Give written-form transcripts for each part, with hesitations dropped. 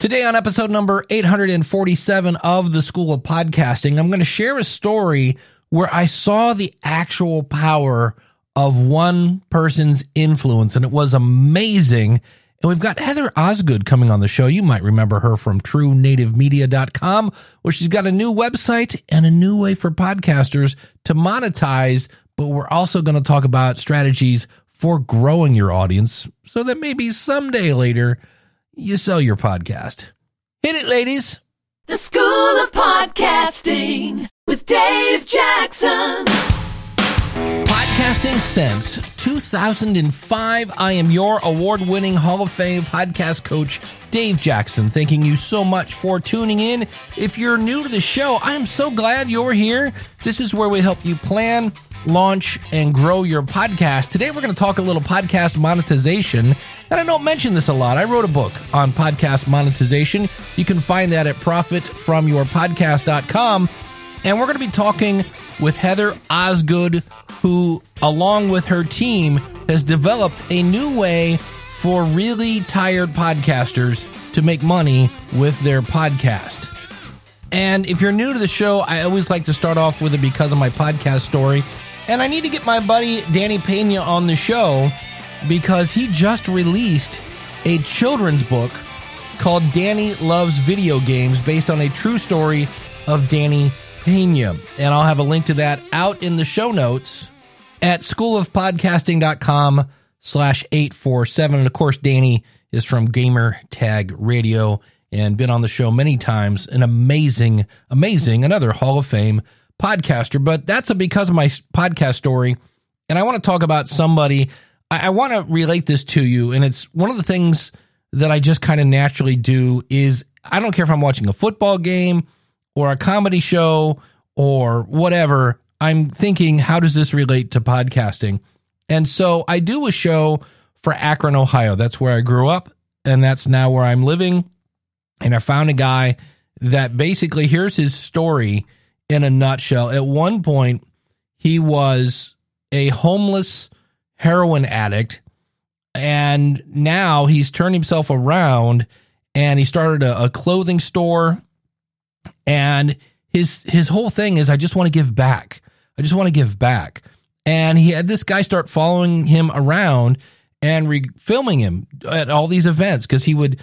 Today on episode number 847 of the School of Podcasting, I'm going to share a story where I saw the actual power of one person's influence, and it was amazing. And we've got Heather Osgood coming on the show. You might remember her from truenativemedia.com, where she's got a new website and a new way for podcasters to monetize. But we're also going to talk about strategies for growing your audience so that maybe someday later you sell your podcast. Hit it, ladies. The School of Podcasting with Dave Jackson. Podcasting since 2005, I am your award-winning Hall of Fame podcast coach, Dave Jackson, thanking you so much for tuning in. If you're new to the show, I am so glad you're here. This is where we help you plan, launch, and grow your podcast. Today, we're going to talk a little podcast monetization, and I don't mention this a lot. I wrote a book on podcast monetization. You can find that at profitfromyourpodcast.com, and we're going to be talking with Heather Osgood, who, along with her team, has developed a new way for really tired podcasters to make money with their podcast. And if you're new to the show, I always like to start off with a because of my podcast story. And I need to get my buddy Danny Pena on the show because he just released a children's book called Danny Loves Video Games, based on a true story of Danny Pena, and I'll have a link to that out in the show notes at schoolofpodcasting.com/847. And of course, Danny is from Gamer Tag Radio and been on the show many times. An amazing, amazing, another Hall of Fame podcaster. But that's a because of my podcast story. And I want to talk about somebody. I want to relate this to you. And it's one of the things that I just kind of naturally do is I don't care if I'm watching a football game or a comedy show, or whatever, I'm thinking, how does this relate to podcasting? And so I do a show for Akron, Ohio. That's where I grew up, and that's now where I'm living. And I found a guy that basically, here's his story in a nutshell. At one point, he was a homeless heroin addict, and now he's turned himself around, and he started a clothing store. And his whole thing is, I just want to give back. I just want to give back. And he had this guy start following him around and filming him at all these events because he would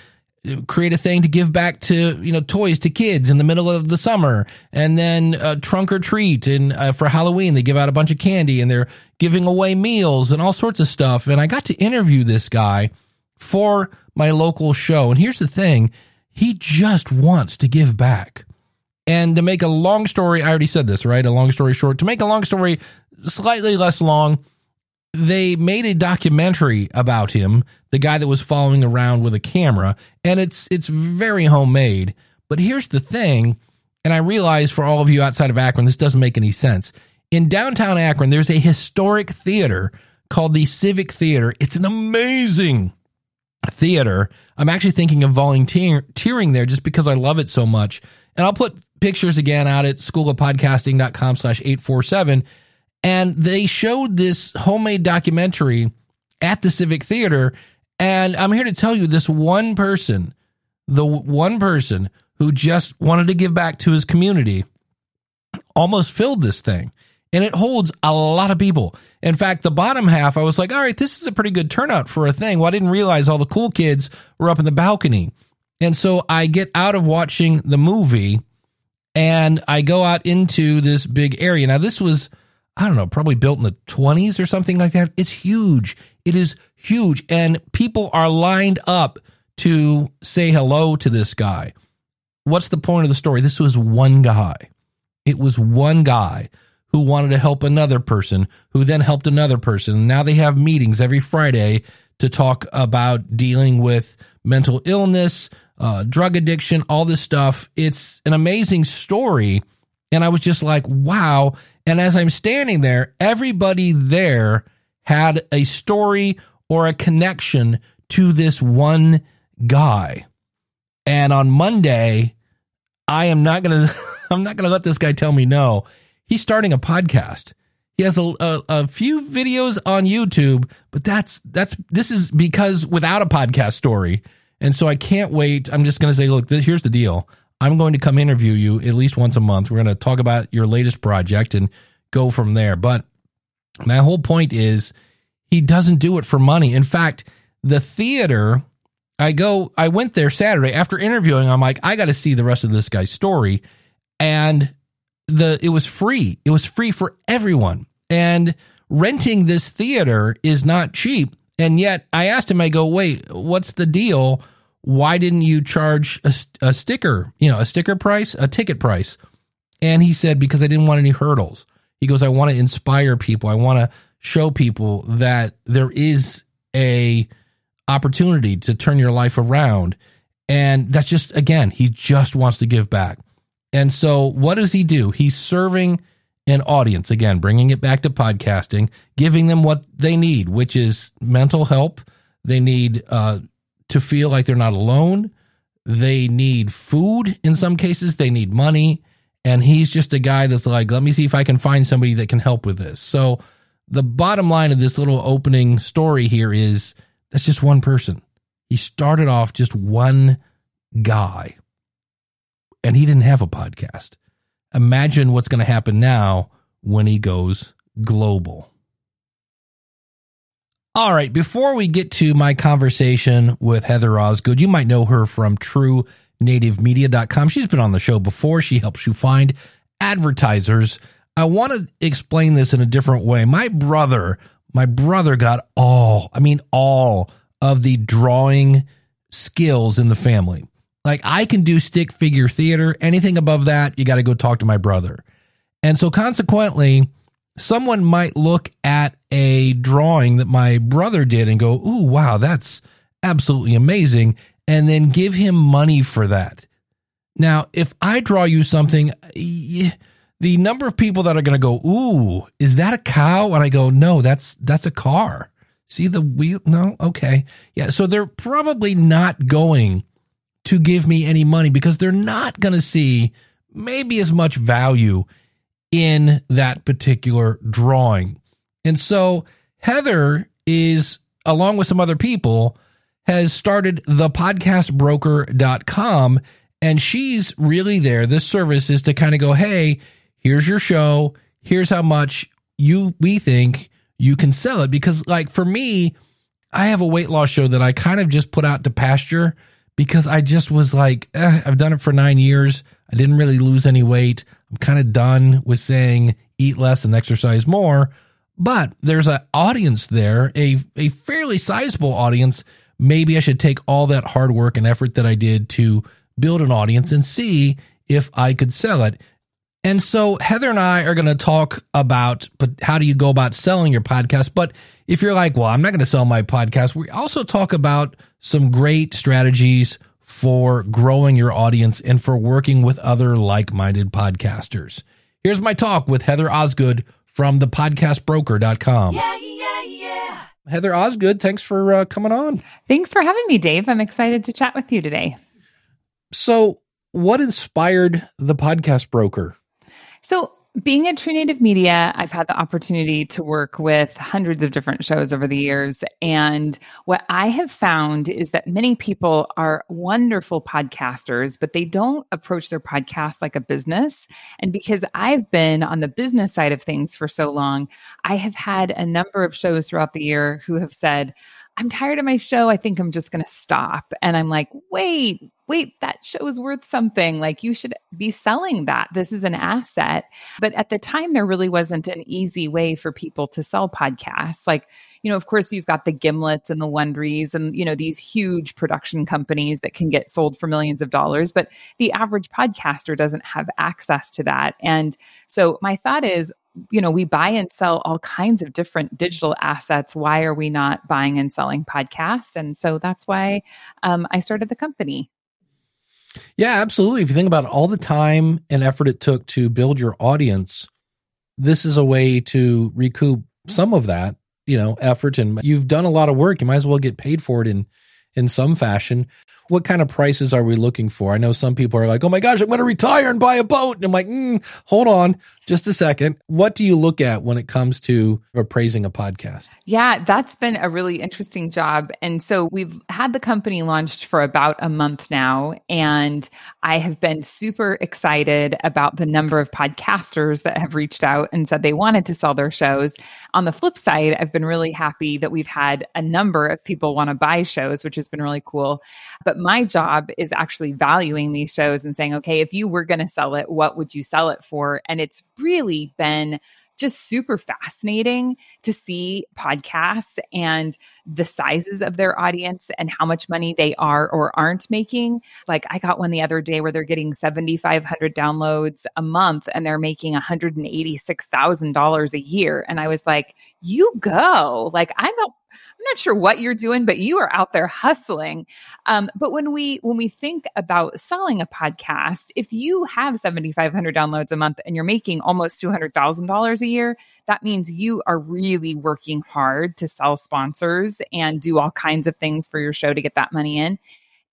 create a thing to give back to, you know, toys to kids in the middle of the summer. And then trunk or treat. And for Halloween, they give out a bunch of candy and they're giving away meals and all sorts of stuff. And I got to interview this guy for my local show. And here's the thing. He just wants to give back. And to make a long story, I already said this, right? A long story short. To make a long story slightly less long, they made a documentary about him, the guy that was following around with a camera, and it's very homemade. But here's the thing, and I realize for all of you outside of Akron, this doesn't make any sense. In downtown Akron, there's a historic theater called the Civic Theater. It's an amazing theater. I'm actually thinking of volunteering there just because I love it so much. And I'll put pictures again out at schoolofpodcasting.com/847. And they showed this homemade documentary at the Civic Theater. And I'm here to tell you this one person, the one person who just wanted to give back to his community, almost filled this thing. And it holds a lot of people. In fact, the bottom half, I was like, all right, this is a pretty good turnout for a thing. Well, I didn't realize all the cool kids were up in the balcony. And so I get out of watching the movie and I go out into this big area. Now, this was, I don't know, probably built in the 20s or something like that. It's huge. It is huge. And people are lined up to say hello to this guy. What's the point of the story? This was one guy. It was one guy who wanted to help another person, who then helped another person. Now they have meetings every Friday to talk about dealing with mental illness, drug addiction, all this stuff. It's an amazing story. And I was just like, wow. And as I'm standing there, everybody there had a story or a connection to this one guy. And on Monday, I'm not going to let this guy tell me no. He's starting a podcast. He has a few videos on YouTube, but this is because without a podcast story. And so I can't wait. I'm just going to say, look, here's the deal. I'm going to come interview you at least once a month. We're going to talk about your latest project and go from there. But my whole point is he doesn't do it for money. In fact, the theater, I went there Saturday after interviewing. I'm like, I got to see the rest of this guy's story. And it was free. It was free for everyone. And renting this theater is not cheap. And yet I asked him, I go, wait, what's the deal? Why didn't you charge a ticket price? And he said, because I didn't want any hurdles. He goes, I want to inspire people. I want to show people that there is a opportunity to turn your life around. And that's just, again, he just wants to give back. And so what does he do? He's serving an audience, again, bringing it back to podcasting, giving them what they need, which is mental help. They need to feel like they're not alone. They need food in some cases. They need money. And he's just a guy that's like, let me see if I can find somebody that can help with this. So the bottom line of this little opening story here is that's just one person. He started off just one guy, and he didn't have a podcast. Imagine what's going to happen now when he goes global. All right, before we get to my conversation with Heather Osgood, you might know her from truenativemedia.com. She's been on the show before. She helps you find advertisers. I want to explain this in a different way. My brother got all of the drawing skills in the family. Like, I can do stick figure theater. Anything above that, you got to go talk to my brother. And so consequently, someone might look at a drawing that my brother did and go, ooh, wow, that's absolutely amazing, and then give him money for that. Now, if I draw you something, the number of people that are going to go, ooh, is that a cow? And I go, no, that's a car. See the wheel? No? Okay. Yeah, so they're probably not going to give me any money because they're not going to see maybe as much value in that particular drawing. And so Heather is, along with some other people, has started thepodcastbroker.com, and she's really there. This service is to kind of go, hey, here's your show. Here's how much we think you can sell it. Because, like, for me, I have a weight loss show that I kind of just put out to pasture because I just was like, I've done it for 9 years. I didn't really lose any weight. I'm kind of done with saying eat less and exercise more, but there's an audience there, a fairly sizable audience. Maybe I should take all that hard work and effort that I did to build an audience and see if I could sell it. And so Heather and I are going to talk about, but how do you go about selling your podcast? But if you're like, well, I'm not going to sell my podcast, we also talk about some great strategies for growing your audience and for working with other like-minded podcasters. Here's my talk with Heather Osgood from thepodcastbroker.com. Yeah. Heather Osgood, thanks for coming on. Thanks for having me, Dave. I'm excited to chat with you today. So what inspired The Podcast Broker? So being at True Native Media, I've had the opportunity to work with hundreds of different shows over the years. And what I have found is that many people are wonderful podcasters, but they don't approach their podcast like a business. And because I've been on the business side of things for so long, I have had a number of shows throughout the year who have said, I'm tired of my show. I think I'm just going to stop. And I'm like, wait, that show is worth something. Like, you should be selling that. This is an asset. But at the time, there really wasn't an easy way for people to sell podcasts. Like, you know, of course, you've got the Gimlets and the Wonderies and, you know, these huge production companies that can get sold for millions of dollars, but the average podcaster doesn't have access to that. And so my thought is, you know, we buy and sell all kinds of different digital assets. Why are we not buying and selling podcasts? And so that's why I started the company. Yeah, absolutely. If you think about it, all the time and effort it took to build your audience, this is a way to recoup some of that, you know, effort. And you've done a lot of work. You might as well get paid for it in some fashion. What kind of prices are we looking for? I know some people are like, oh my gosh, I'm going to retire and buy a boat. And I'm like, hold on. just a second. What do you look at when it comes to appraising a podcast? Yeah, that's been a really interesting job. And so we've had the company launched for about a month now, and I have been super excited about the number of podcasters that have reached out and said they wanted to sell their shows. On the flip side, I've been really happy that we've had a number of people want to buy shows, which has been really cool. But my job is actually valuing these shows and saying, okay, if you were going to sell it, what would you sell it for? And it's really been just super fascinating to see podcasts and the sizes of their audience and how much money they are or aren't making. Like I got one the other day where they're getting 7,500 downloads a month and they're making $186,000 a year. And I was like, you go. Like I'm not sure what you're doing, but you are out there hustling. But when we think about selling a podcast, if you have 7,500 downloads a month and you're making almost $200,000 a year, that means you are really working hard to sell sponsors and do all kinds of things for your show to get that money in.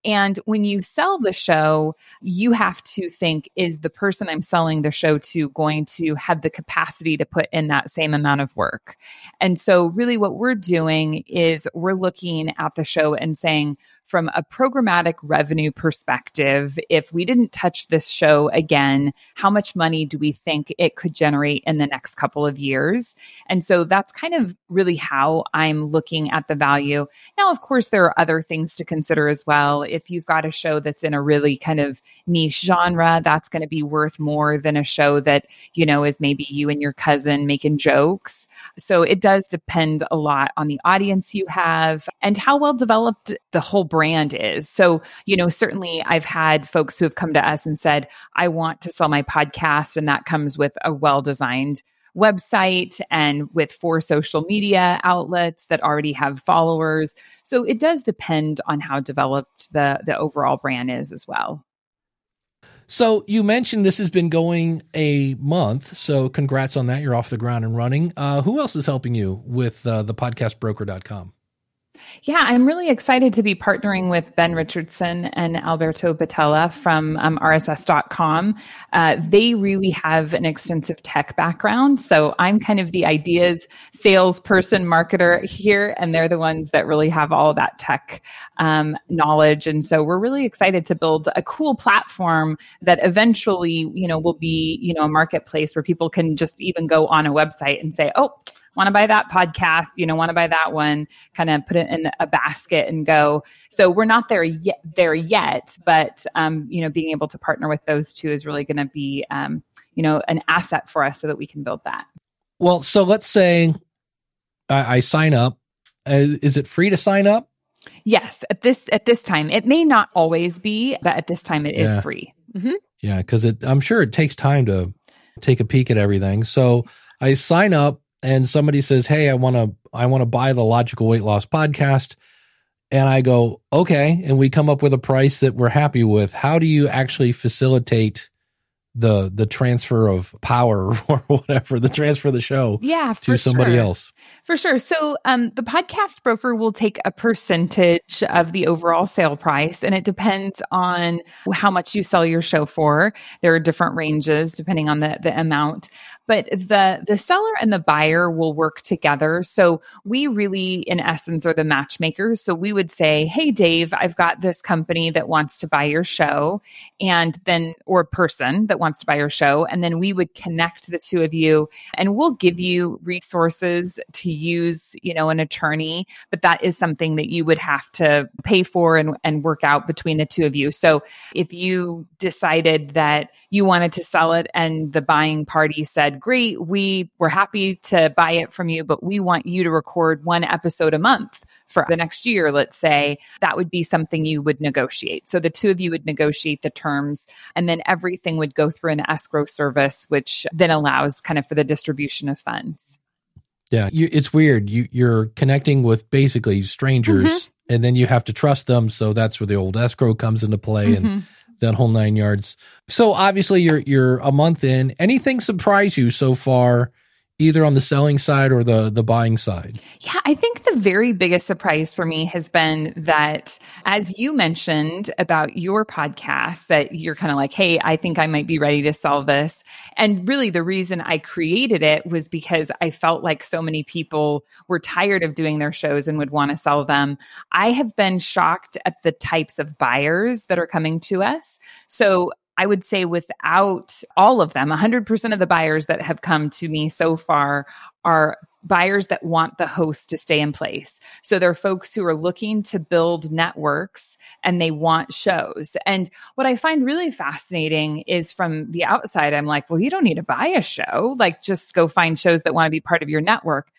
And when you sell the show, you have to think, is the person I'm selling the show to going to have the capacity to put in that same amount of work? And so really what we're doing is we're looking at the show and saying, from a programmatic revenue perspective, if we didn't touch this show again, how much money do we think it could generate in the next couple of years? And so that's kind of really how I'm looking at the value. Now, of course, there are other things to consider as well. If you've got a show that's in a really kind of niche genre, that's going to be worth more than a show that, you know, is maybe you and your cousin making jokes. So it does depend a lot on the audience you have and how well developed the whole brand is. So, you know, certainly I've had folks who have come to us and said, I want to sell my podcast. And that comes with a well-designed website and with 4 social media outlets that already have followers. So it does depend on how developed the overall brand is as well. So you mentioned this has been going a month. So congrats on that. You're off the ground and running. Who else is helping you with thepodcastbroker.com? Yeah, I'm really excited to be partnering with Ben Richardson and Alberto Betella from RSS.com. They really have an extensive tech background. So I'm kind of the ideas salesperson marketer here, and they're the ones that really have all of that tech knowledge. And so we're really excited to build a cool platform that eventually, you know, will be, you know, a marketplace where people can just even go on a website and say, oh, want to buy that podcast, you know, want to buy that one, kind of put it in a basket and go. So we're not there yet, but, you know, being able to partner with those two is really going to be, you know, an asset for us so that we can build that. Well, so let's say I sign up. Is it free to sign up? Yes. At this time, it may not always be, but at this time it is free. Mm-hmm. Yeah. Cause I'm sure it takes time to take a peek at everything. So I sign up. And somebody says, hey, I want to buy the Logical Weight Loss podcast. And I go, okay. And we come up with a price that we're happy with. How do you actually facilitate the transfer of power or whatever, the transfer of the show to somebody else? For sure. So the podcast broker will take a percentage of the overall sale price, and it depends on how much you sell your show for. There are different ranges depending on the amount. But the seller and the buyer will work together. So we really, in essence, are the matchmakers. So we would say, hey, Dave, I've got this company that wants to buy your show, and then, or person that wants to buy your show. And then we would connect the two of you, and we'll give you resources to use, you know, an attorney. But that is something that you would have to pay for and work out between the two of you. So if you decided that you wanted to sell it and the buying party said, great, we were happy to buy it from you, but we want you to record one episode a month for the next year, let's say, that would be something you would negotiate. So the two of you would negotiate the terms, and then everything would go through an escrow service, which then allows kind of for the distribution of funds. Yeah, it's weird. You're connecting with basically strangers, mm-hmm. and then you have to trust them. So that's where the old escrow comes into play, mm-hmm. and that whole 9 yards. So obviously you're a month in. Anything surprise you so far either on the selling side or the buying side? Yeah, I think the very biggest surprise for me has been that, as you mentioned about your podcast, that you're kind of like, hey, I think I might be ready to sell this. And really the reason I created it was because I felt like so many people were tired of doing their shows and would want to sell them. I have been shocked at the types of buyers that are coming to us. So I would say without all of them, 100% of the buyers that have come to me so far are buyers that want the host to stay in place. So they're folks who are looking to build networks and they want shows. And what I find really fascinating is from the outside, I'm like, well, you don't need to buy a show. Like, just go find shows that want to be part of your network.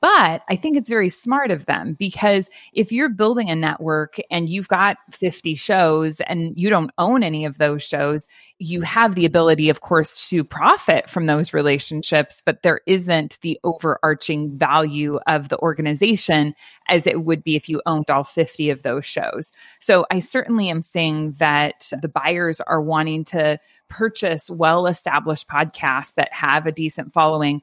But I think it's very smart of them, because if you're building a network and you've got 50 shows and you don't own any of those shows, you have the ability, of course, to profit from those relationships, but there isn't the overarching value of the organization as it would be if you owned all 50 of those shows. So I certainly am seeing that the buyers are wanting to purchase well-established podcasts that have a decent following.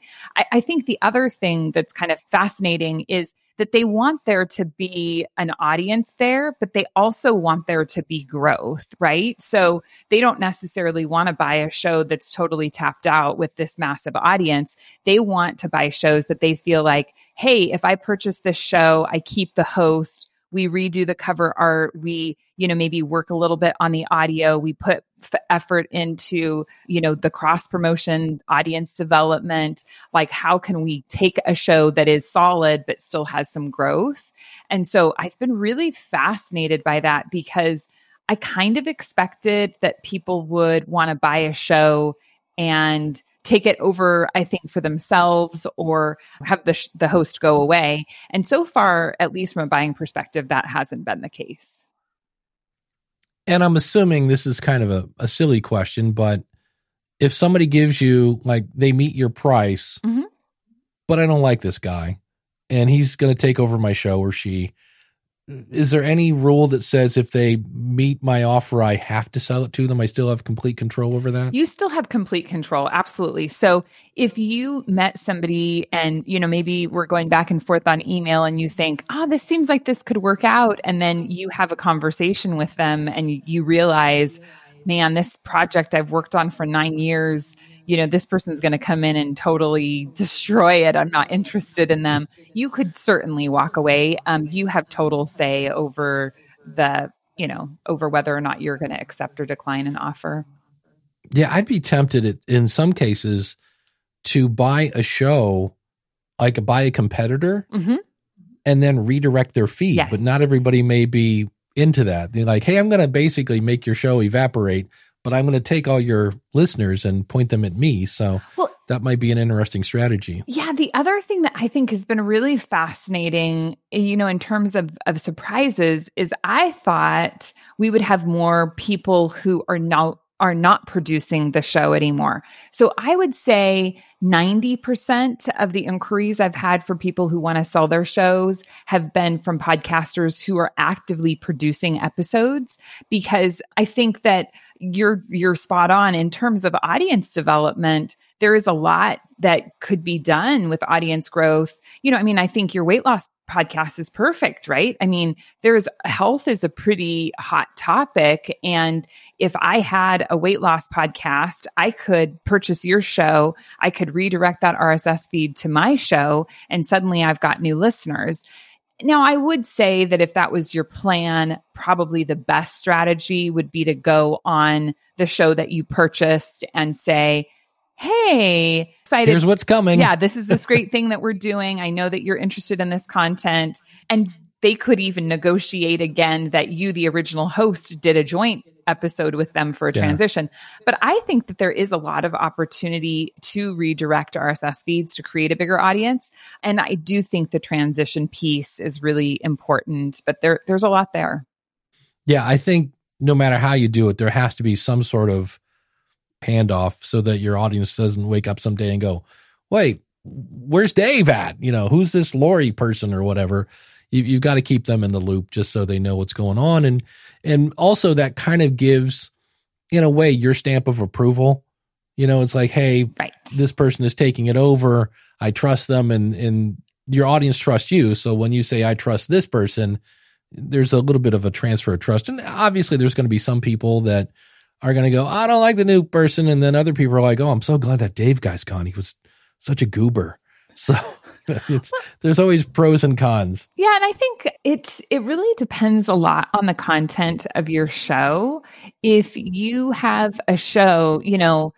I think the other thing that's kind of fascinating is that they want there to be an audience there, but they also want there to be growth, right? So they don't necessarily want to buy a show that's totally tapped out with this massive audience. They want to buy shows that they feel like, hey, if I purchase this show, I keep the host, we redo the cover art, we, you know, maybe work a little bit on the audio, we put effort into, you know, the cross promotion, audience development, like how can we take a show that is solid but still has some growth. And so I've been really fascinated by that, because I kind of expected that people would want to buy a show and take it over, I think, for themselves, or have the host go away. And so far, at least from a buying perspective, that hasn't been the case. And I'm assuming this is kind of a silly question, but if somebody gives you, like, they meet your price, mm-hmm. but I don't like this guy and he's going to take over my show, or she, is there any rule that says if they meet my offer, I have to sell it to them? I still have complete control over that? You still have complete control. Absolutely. So if you met somebody and, you know, maybe we're going back and forth on email and you think, oh, this seems like this could work out. And then you have a conversation with them and you realize, man, this project I've worked on for 9 years, you know, this person's going to come in and totally destroy it. I'm not interested in them. You could certainly walk away. You have total say over the, you know, over whether or not you're going to accept or decline an offer. Yeah. I'd be tempted in some cases to buy a show, like buy a competitor mm-hmm. and then redirect their feed, yes. but not everybody may be into that. They're like, hey, I'm going to basically make your show evaporate, but I'm going to take all your listeners and point them at me. So that might be an interesting strategy. Yeah. The other thing that I think has been really fascinating, you know, in terms of surprises, is I thought we would have more people who are not producing the show anymore. So I would say 90% of the inquiries I've had for people who want to sell their shows have been from podcasters who are actively producing episodes, because I think that you're spot on in terms of audience development. There is a lot that could be done with audience growth. You know, I mean, I think your weight loss podcast is perfect, right? I mean, health is a pretty hot topic. And if I had a weight loss podcast, I could purchase your show. I could redirect that RSS feed to my show, and suddenly I've got new listeners. Now, I would say that if that was your plan, probably the best strategy would be to go on the show that you purchased and say, hey, excited. Here's what's coming. Yeah, this is this great thing that we're doing. I know that you're interested in this content. And they could even negotiate again that you, the original host, did a joint episode with them for a transition. But I think that there is a lot of opportunity to redirect RSS feeds to create a bigger audience. And I do think the transition piece is really important, but there's a lot there. Yeah, I think no matter how you do it, there has to be some sort of handoff so that your audience doesn't wake up someday and go, wait, where's Dave at? You know, who's this Lori person or whatever? You've got to keep them in the loop just so they know what's going on. And also that kind of gives, in a way, your stamp of approval. You know, it's like, hey, right. This person is taking it over. I trust them, and your audience trusts you. So when you say, I trust this person, there's a little bit of a transfer of trust. And obviously there's going to be some people that are going to go, I don't like the new person. And then other people are like, oh, I'm so glad that Dave guy's gone. He was such a goober. So there's always pros and cons. Yeah. And I think it really depends a lot on the content of your show. If you have a show, you know,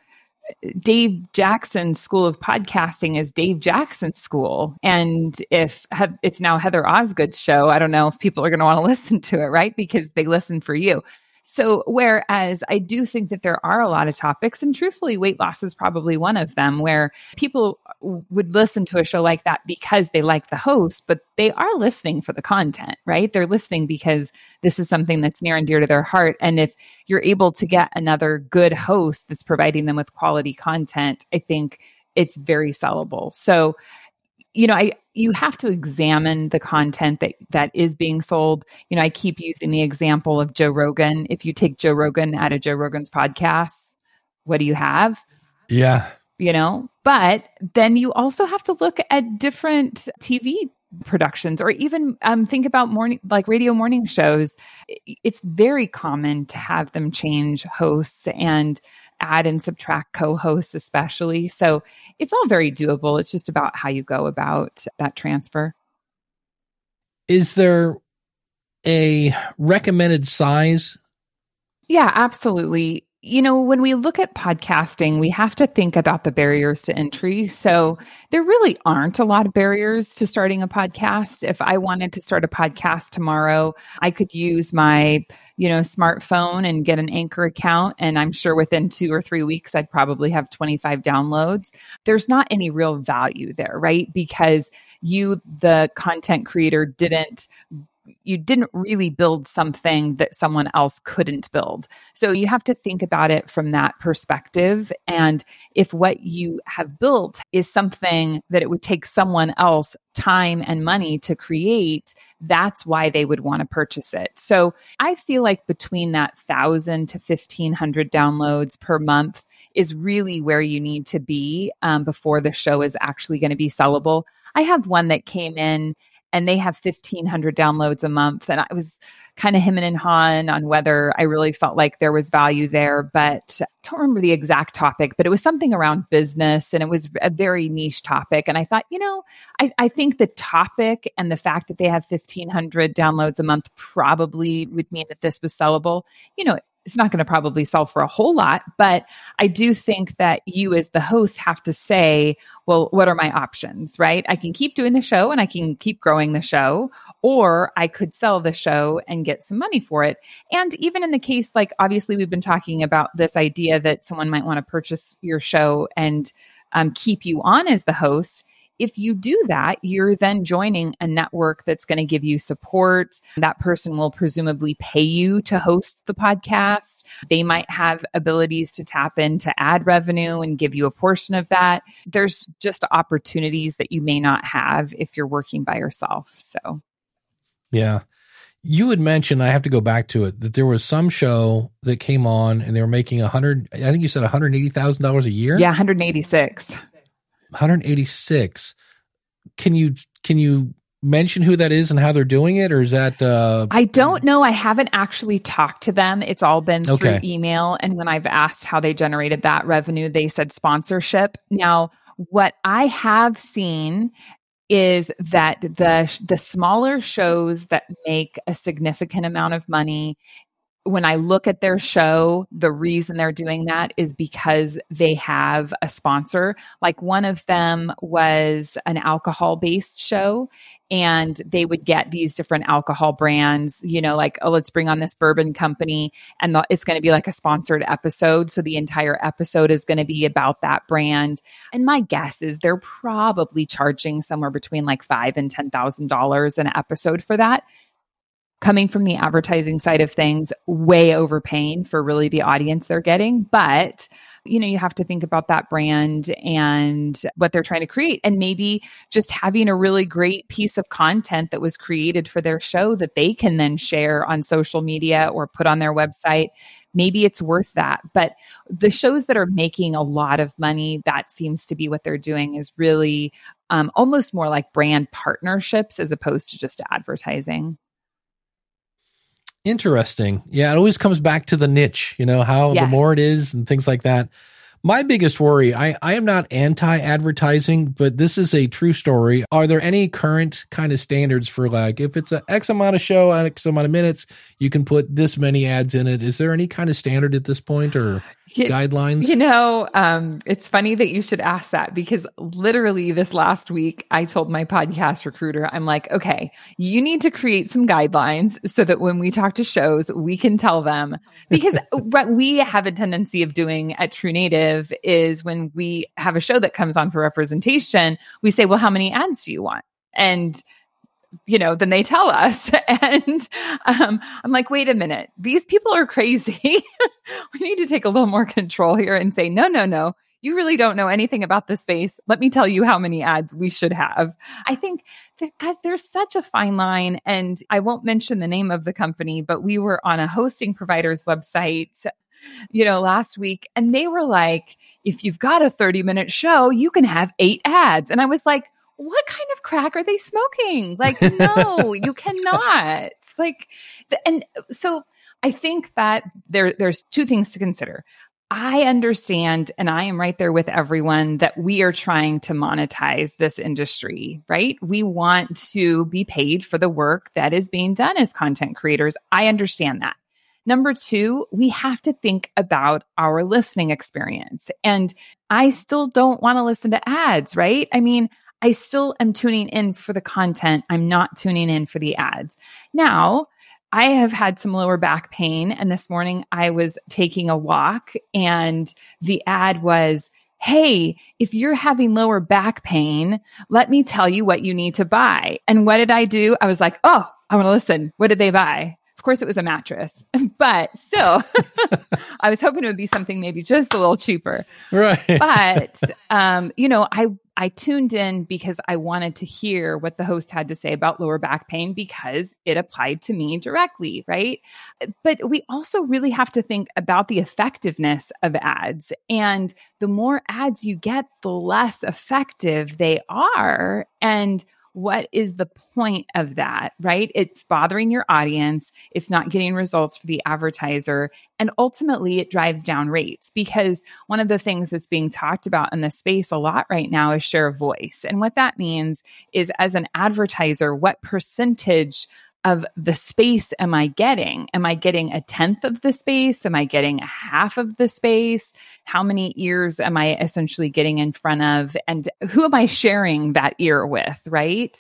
Dave Jackson's School of Podcasting is Dave Jackson's school. And if it's now Heather Osgood's show, I don't know if people are going to want to listen to it, right? Because they listen for you. So whereas I do think that there are a lot of topics, and truthfully, weight loss is probably one of them, where people would listen to a show like that because they like the host, but they are listening for the content, right? They're listening because this is something that's near and dear to their heart. And if you're able to get another good host that's providing them with quality content, I think it's very sellable. So, you know, you have to examine the content that is being sold. You know, I keep using the example of Joe Rogan. If you take Joe Rogan out of Joe Rogan's podcast, what do you have? Yeah. You know, but then you also have to look at different TV productions, or even think about radio morning shows. It's very common to have them change hosts and add and subtract co-hosts, especially. So it's all very doable. It's just about how you go about that transfer. Is there a recommended size? Yeah, absolutely. You know, when we look at podcasting, we have to think about the barriers to entry. So there really aren't a lot of barriers to starting a podcast. If I wanted to start a podcast tomorrow, I could use my, you know, smartphone and get an Anchor account. And I'm sure within 2 or 3 weeks, I'd probably have 25 downloads. There's not any real value there, right? Because you, the content creator, you didn't really build something that someone else couldn't build. So you have to think about it from that perspective. And if what you have built is something that it would take someone else time and money to create, that's why they would want to purchase it. So I feel like between that 1,000 to 1,500 downloads per month is really where you need to be before the show is actually going to be sellable. I have one that came in and they have 1,500 downloads a month. And I was kind of hemming and hawing on whether I really felt like there was value there. But I don't remember the exact topic, but it was something around business. And it was a very niche topic. And I thought, you know, I think the topic and the fact that they have 1,500 downloads a month probably would mean that this was sellable. You know, it's not going to probably sell for a whole lot, but I do think that you as the host have to say, well, what are my options, right? I can keep doing the show and I can keep growing the show, or I could sell the show and get some money for it. And even in the case, like obviously we've been talking about this idea that someone might want to purchase your show and keep you on as the host. If you do that, you're then joining a network that's going to give you support. That person will presumably pay you to host the podcast. They might have abilities to tap into ad revenue and give you a portion of that. There's just opportunities that you may not have if you're working by yourself. So, yeah. You had mentioned, I have to go back to it, that there was some show that came on and they were making $180,000 a year? Yeah, 186. 186. Can you mention who that is and how they're doing it? Or is that... I don't know. I haven't actually talked to them. It's all been through email. And when I've asked how they generated that revenue, they said sponsorship. Now, what I have seen is that the smaller shows that make a significant amount of money, when I look at their show, the reason they're doing that is because they have a sponsor. Like one of them was an alcohol-based show, and they would get these different alcohol brands, you know, like, oh, let's bring on this bourbon company, and it's going to be like a sponsored episode. So the entire episode is going to be about that brand. And my guess is they're probably charging somewhere between like $5,000 and $10,000 an episode for that. Coming from the advertising side of things, way overpaying for really the audience they're getting. But, you know, you have to think about that brand and what they're trying to create. And maybe just having a really great piece of content that was created for their show that they can then share on social media or put on their website maybe it's worth that. But the shows that are making a lot of money, that seems to be what they're doing, is really almost more like brand partnerships as opposed to just advertising. Interesting. Yeah, it always comes back to the niche, you know, how the more it is and things like that. My biggest worry, I am not anti-advertising, but this is a true story. Are there any current kind of standards for, like, if it's an X amount of show, X amount of minutes, you can put this many ads in it? Is there any kind of standard at this point or guidelines? You know, it's funny that you should ask that, because literally this last week, I told my podcast recruiter, I'm like, okay, you need to create some guidelines so that when we talk to shows, we can tell them. Because what we have a tendency of doing at True Native is when we have a show that comes on for representation, we say, well, how many ads do you want? And, you know, then they tell us. And I'm like, wait a minute, these people are crazy. We need to take a little more control here and say, no, you really don't know anything about the space. Let me tell you how many ads we should have. I think that, guys, there's such a fine line. And I won't mention the name of the company, but we were on a hosting provider's website, you know, last week. And they were like, if you've got a 30-minute show, you can have 8 ads. And I was like, what kind of crack are they smoking? Like, no, you cannot. Like, and so I think that there's two things to consider. I understand, and I am right there with everyone, that we are trying to monetize this industry, right? We want to be paid for the work that is being done as content creators. I understand that. Number two, we have to think about our listening experience. And I still don't want to listen to ads, right? I mean, I still am tuning in for the content. I'm not tuning in for the ads. Now, I have had some lower back pain. And this morning I was taking a walk and the ad was, hey, if you're having lower back pain, let me tell you what you need to buy. And what did I do? I was like, oh, I want to listen. What did they buy? Of course, it was a mattress, but still, I was hoping it would be something maybe just a little cheaper. Right. But, you know, I tuned in because I wanted to hear what the host had to say about lower back pain because it applied to me directly, right? But we also really have to think about the effectiveness of ads. And the more ads you get, the less effective they are. And what is the point of that, right? It's bothering your audience. It's not getting results for the advertiser. And ultimately, it drives down rates, because one of the things that's being talked about in the space a lot right now is share of voice. And what that means is, as an advertiser, what percentage of the space am I getting? Am I getting a tenth of the space? Am I getting a half of the space? How many ears am I essentially getting in front of? And who am I sharing that ear with, right?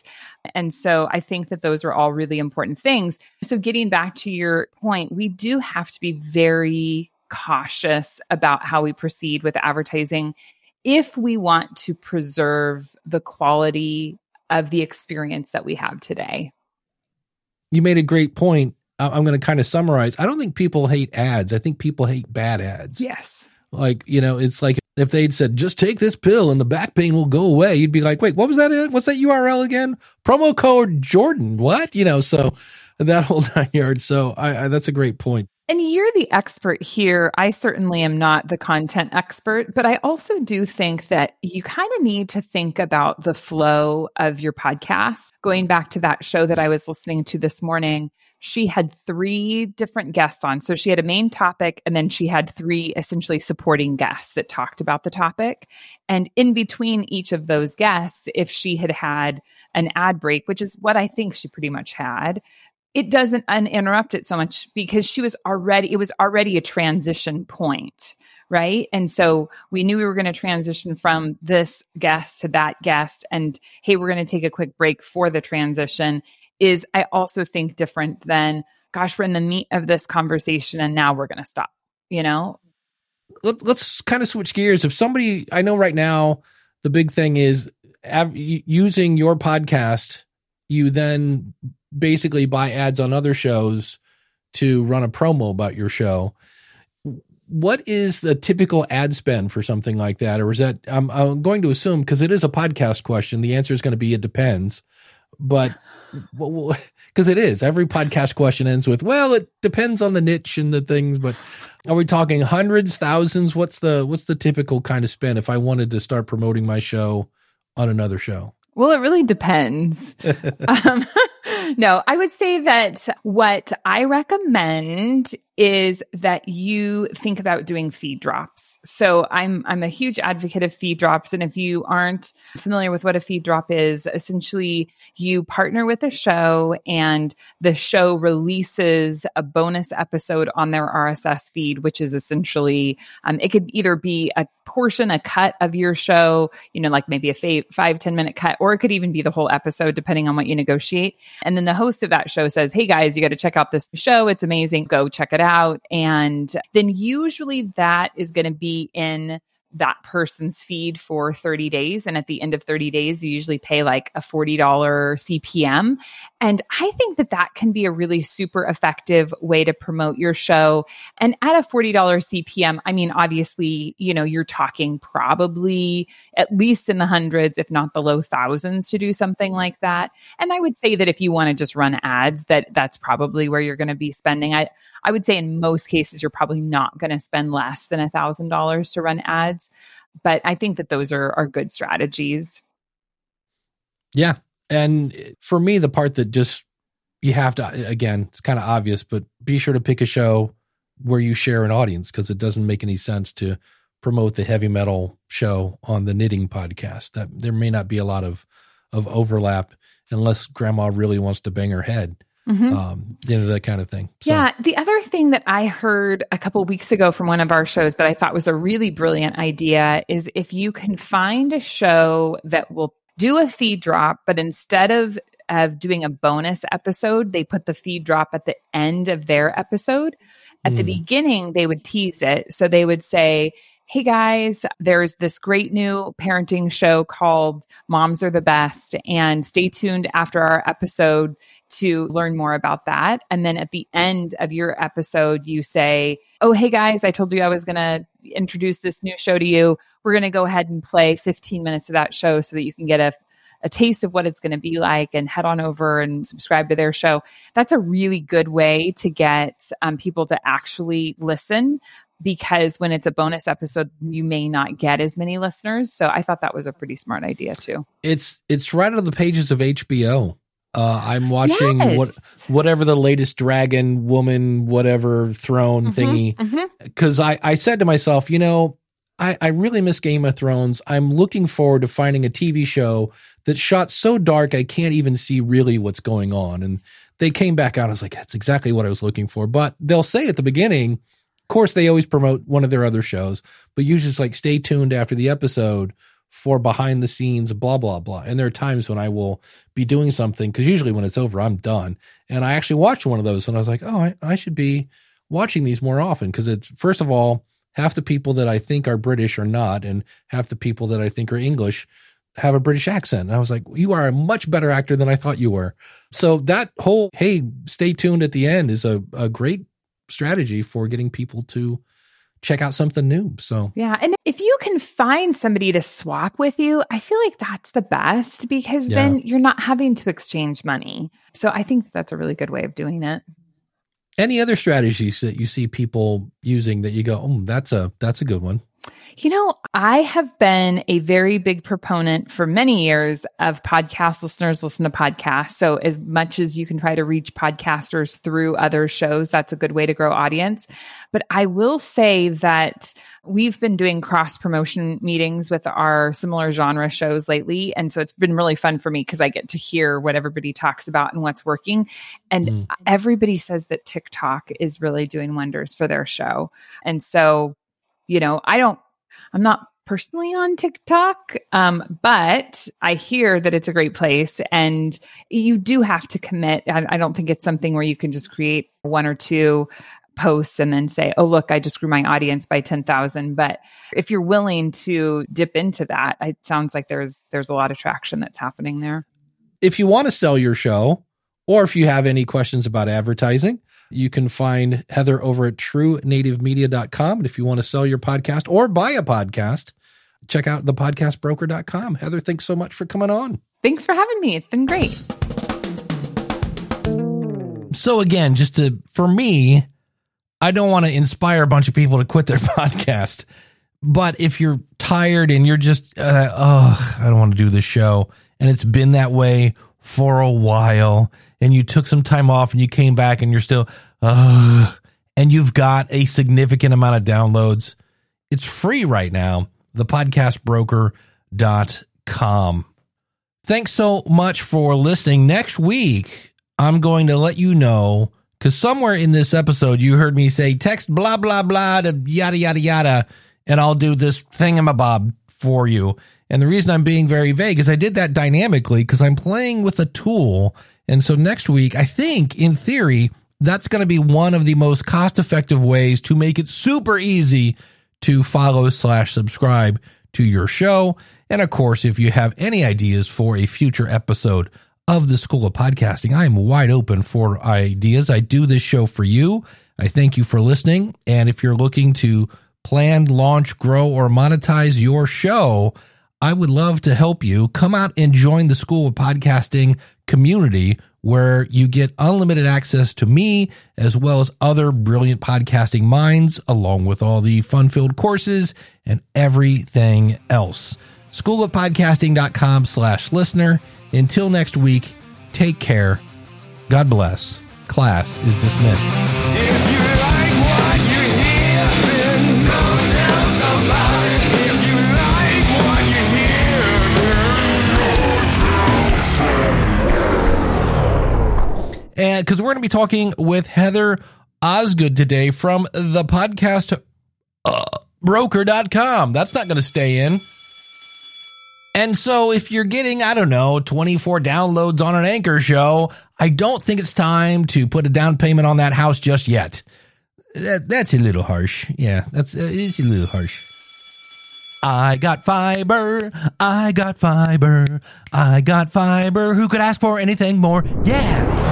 And so I think that those are all really important things. So getting back to your point, we do have to be very cautious about how we proceed with advertising if we want to preserve the quality of the experience that we have today. You made a great point. I'm going to kind of summarize. I don't think people hate ads. I think people hate bad ads. Yes. Like, you know, it's like if they'd said, just take this pill and the back pain will go away. You'd be like, wait, what was that? What's that URL again? Promo code Jordan. What? You know, so that whole 9 yards. So I that's a great point. And you're the expert here. I certainly am not the content expert, but I also do think that you kind of need to think about the flow of your podcast. Going back to that show that I was listening to this morning, she had 3 different guests on. So she had a main topic, and then she had 3 essentially supporting guests that talked about the topic. And in between each of those guests, if she had had an ad break, which is what I think she pretty much had, it doesn't uninterrupt it so much, because it was already a transition point, right? And so we knew we were going to transition from this guest to that guest, and hey, we're going to take a quick break for the transition is, I also think, different than, gosh, we're in the meat of this conversation and now we're going to stop, you know? Let's kind of switch gears. If somebody, I know right now, the big thing is using your podcast, you then basically buy ads on other shows to run a promo about your show. What is the typical ad spend for something like that? Or is that, I'm going to assume, because it is a podcast question, the answer is going to be, it depends. But Because it is. Every podcast question ends with, well, it depends on the niche and the things, but are we talking hundreds, thousands? What's the typical kind of spend if I wanted to start promoting my show on another show? Well, it really depends. No, I would say that what I recommend is that you think about doing feed drops. So I'm a huge advocate of feed drops. And if you aren't familiar with what a feed drop is, essentially you partner with a show and the show releases a bonus episode on their RSS feed, which is essentially, it could either be a portion, a cut of your show, you know, like maybe a 5-10 minute cut, or it could even be the whole episode, depending on what you negotiate. And then the host of that show says, hey guys, you got to check out this show. It's amazing. Go check it out. And then usually that is going to be in that person's feed for 30 days. And at the end of 30 days, you usually pay like a $40 CPM. And I think that that can be a really super effective way to promote your show. And at a $40 CPM, I mean, obviously, you know, you're talking probably at least in the hundreds, if not the low thousands to do something like that. And I would say that if you want to just run ads, that's probably where you're going to be spending. I would say in most cases, you're probably not going to spend less than $1,000 to run ads. But I think that those are good strategies. Yeah. And for me, the part that just, you have to, again, it's kind of obvious, but be sure to pick a show where you share an audience, because it doesn't make any sense to promote the heavy metal show on the knitting podcast. That there may not be a lot of overlap unless grandma really wants to bang her head. Mm-hmm. You know, that kind of thing. So. Yeah. The other thing that I heard a couple of weeks ago from one of our shows that I thought was a really brilliant idea is if you can find a show that will do a feed drop, but instead of doing a bonus episode, they put the feed drop at the end of their episode. At the beginning, they would tease it. So they would say, hey guys, there's this great new parenting show called Moms Are the Best, and stay tuned after our episode to learn more about that. And then at the end of your episode, you say, oh, hey guys, I told you I was going to introduce this new show to you. We're going to go ahead and play 15 minutes of that show so that you can get a taste of what it's going to be like, and head on over and subscribe to their show. That's a really good way to get people to actually listen, because when it's a bonus episode, you may not get as many listeners. So I thought that was a pretty smart idea too. It's right out of the pages of HBO. I'm watching whatever the latest dragon woman, whatever throne thingy. Because I said to myself, you know, I really miss Game of Thrones. I'm looking forward to finding a TV show that's shot so dark I can't even see really what's going on. And they came back out. I was like, that's exactly what I was looking for. But they'll say at the beginning, of course, they always promote one of their other shows, but usually it's like, stay tuned after the episode for behind the scenes, blah, blah, blah. And there are times when I will be doing something, because usually when it's over, I'm done. And I actually watched one of those and I was like, oh, I should be watching these more often, because it's, first of all, half the people that I think are British are not, and half the people that I think are English have a British accent. And I was like, you are a much better actor than I thought you were. So that whole, hey, stay tuned at the end is a great strategy for getting people to check out something new. So yeah. And if you can find somebody to swap with you, I feel like that's the best, because then you're not having to exchange money. So I think that's a really good way of doing it. Any other strategies that you see people using that you go, oh, that's a good one? You know, I have been a very big proponent for many years of podcast listeners listen to podcasts. So as much as you can try to reach podcasters through other shows, that's a good way to grow audience. But I will say that we've been doing cross-promotion meetings with our similar genre shows lately. And so it's been really fun for me, because I get to hear what everybody talks about and what's working. And everybody says that TikTok is really doing wonders for their show. And so, you know, I'm not personally on TikTok, but I hear that it's a great place, and you do have to commit. I don't think it's something where you can just create one or two posts and then say, oh, look, I just grew my audience by 10,000. But if you're willing to dip into that, it sounds like there's a lot of traction that's happening there. If you want to sell your show, or if you have any questions about advertising, you can find Heather over at truenativemedia.com. And if you want to sell your podcast or buy a podcast, check out thepodcastbroker.com. Heather, thanks so much for coming on. Thanks for having me. It's been great. So again, just to, for me, I don't want to inspire a bunch of people to quit their podcast, but if you're tired and you're just, I don't want to do this show, and it's been that way for a while, and you took some time off and you came back and you're still, and you've got a significant amount of downloads, it's free right now, thepodcastbroker.com. Thanks so much for listening. Next week, I'm going to let you know, because somewhere in this episode, you heard me say, text blah, blah, blah, to yada, yada, yada, and I'll do this thingamabob for you. And the reason I'm being very vague is I did that dynamically because I'm playing with a tool. And so next week, I think, in theory, that's going to be one of the most cost-effective ways to make it super easy to follow/subscribe to your show. And of course, if you have any ideas for a future episode of the School of Podcasting, I am wide open for ideas. I do this show for you. I thank you for listening. And if you're looking to plan, launch, grow, or monetize your show, I would love to help you. Come out and join the School of Podcasting community, where you get unlimited access to me as well as other brilliant podcasting minds, along with all the fun-filled courses and everything else. Schoolofpodcasting.com/listener. Until next week, take care. God bless. Class is dismissed. And because we're going to be talking with Heather Osgood today from thepodcastbroker.com. That's not going to stay in. And so if you're getting, 24 downloads on an Anchor show, I don't think it's time to put a down payment on that house just yet. That's a little harsh. Yeah, it's a little harsh. I got fiber. Who could ask for anything more? Yeah.